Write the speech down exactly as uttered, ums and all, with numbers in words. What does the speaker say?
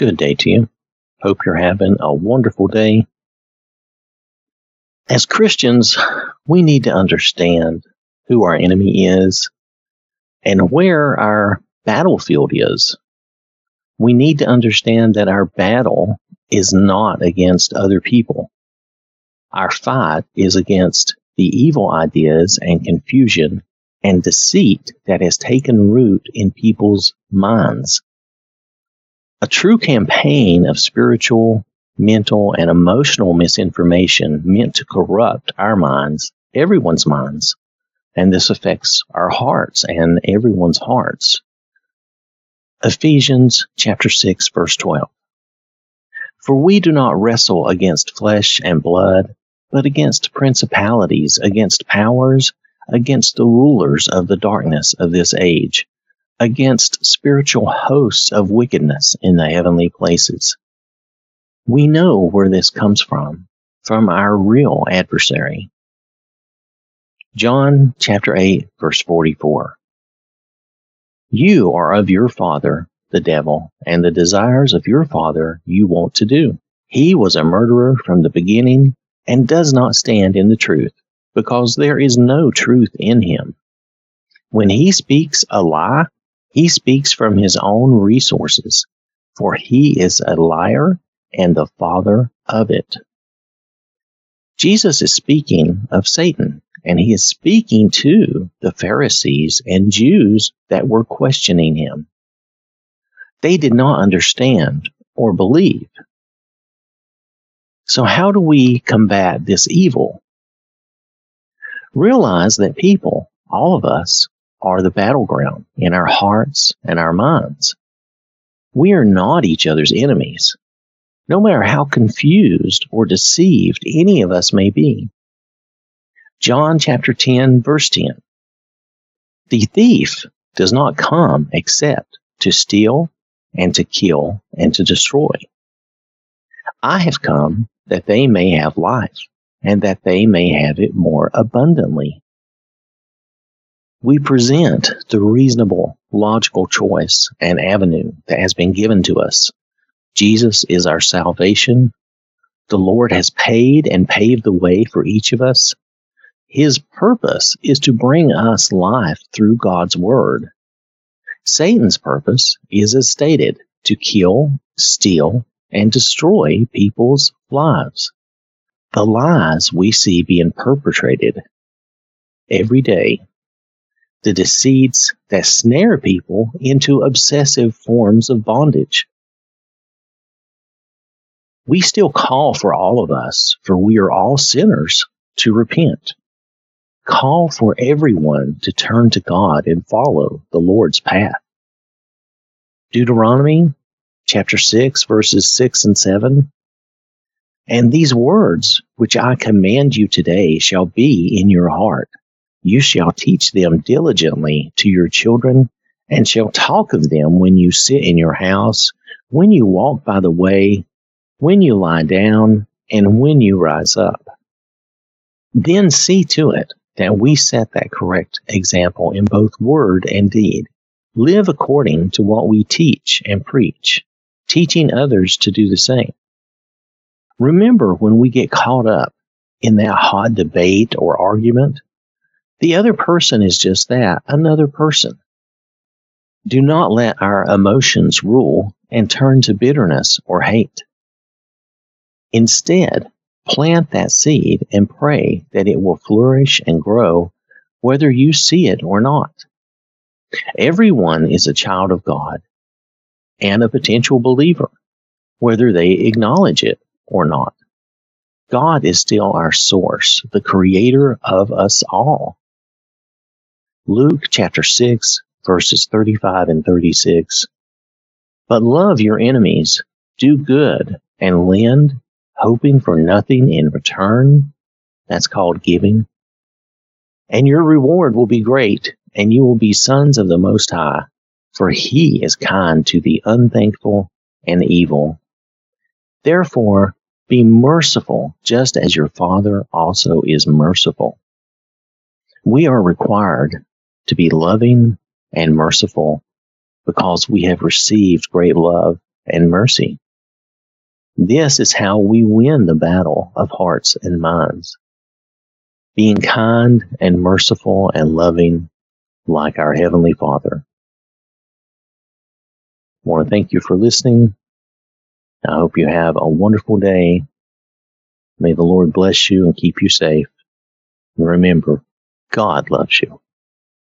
good day to you. Hope you're having a wonderful day. As Christians, we need to understand who our enemy is and where our battlefield is. We need to understand that our battle is not against other people. Our fight is against the evil ideas and confusion and deceit that has taken root in people's minds. A true campaign of spiritual, mental, and emotional misinformation meant to corrupt our minds, everyone's minds, and this affects our hearts and everyone's hearts. Ephesians chapter six, verse twelve. For we do not wrestle against flesh and blood, but against principalities, against powers, against the rulers of the darkness of this age, against spiritual hosts of wickedness in the heavenly places. We know where this comes from, from our real adversary. John chapter eight, verse forty-four. You are of your father, the devil, and the desires of your father you want to do. He was a murderer from the beginning and does not stand in the truth, because there is no truth in him. When he speaks a lie, he speaks from his own resources, for he is a liar and the father of it. Jesus is speaking of Satan, and he is speaking to the Pharisees and Jews that were questioning him. They did not understand or believe. So how do we combat this evil? Realize that people, all of us, are the battleground in our hearts and our minds. We are not each other's enemies, no matter how confused or deceived any of us may be. John chapter ten, verse ten. The thief does not come except to steal and to kill and to destroy. I have come that they may have life, and that they may have it more abundantly. We present the reasonable, logical choice and avenue that has been given to us. Jesus is our salvation. The Lord has paid and paved the way for each of us. His purpose is to bring us life through God's word. Satan's purpose is, as stated, to kill, steal, and destroy people's lives. The lies we see being perpetrated every day, the deceits that snare people into obsessive forms of bondage. We still call for all of us, for we are all sinners, to repent. Call for everyone to turn to God and follow the Lord's path. Deuteronomy chapter six, verses six and seven. And these words which I command you today shall be in your heart. You shall teach them diligently to your children, and shall talk of them when you sit in your house, when you walk by the way, when you lie down, and when you rise up. Then see to it that we set that correct example in both word and deed. Live according to what we teach and preach, teaching others to do the same. Remember, when we get caught up in that hot debate or argument, the other person is just that, another person. Do not let our emotions rule and turn to bitterness or hate. Instead, plant that seed and pray that it will flourish and grow, whether you see it or not. Everyone is a child of God and a potential believer, whether they acknowledge it or not. God is still our source, the creator of us all. Luke chapter six, verses thirty-five and thirty-six. But love your enemies, do good, and lend, hoping for nothing in return. That's called giving. And your reward will be great, and you will be sons of the Most High, for he is kind to the unthankful and evil. Therefore, be merciful, just as your Father also is merciful. We are required to be loving and merciful because we have received great love and mercy. This is how we win the battle of hearts and minds, being kind and merciful and loving like our Heavenly Father. I want to thank you for listening. I hope you have a wonderful day. May the Lord bless you and keep you safe. And remember, God loves you.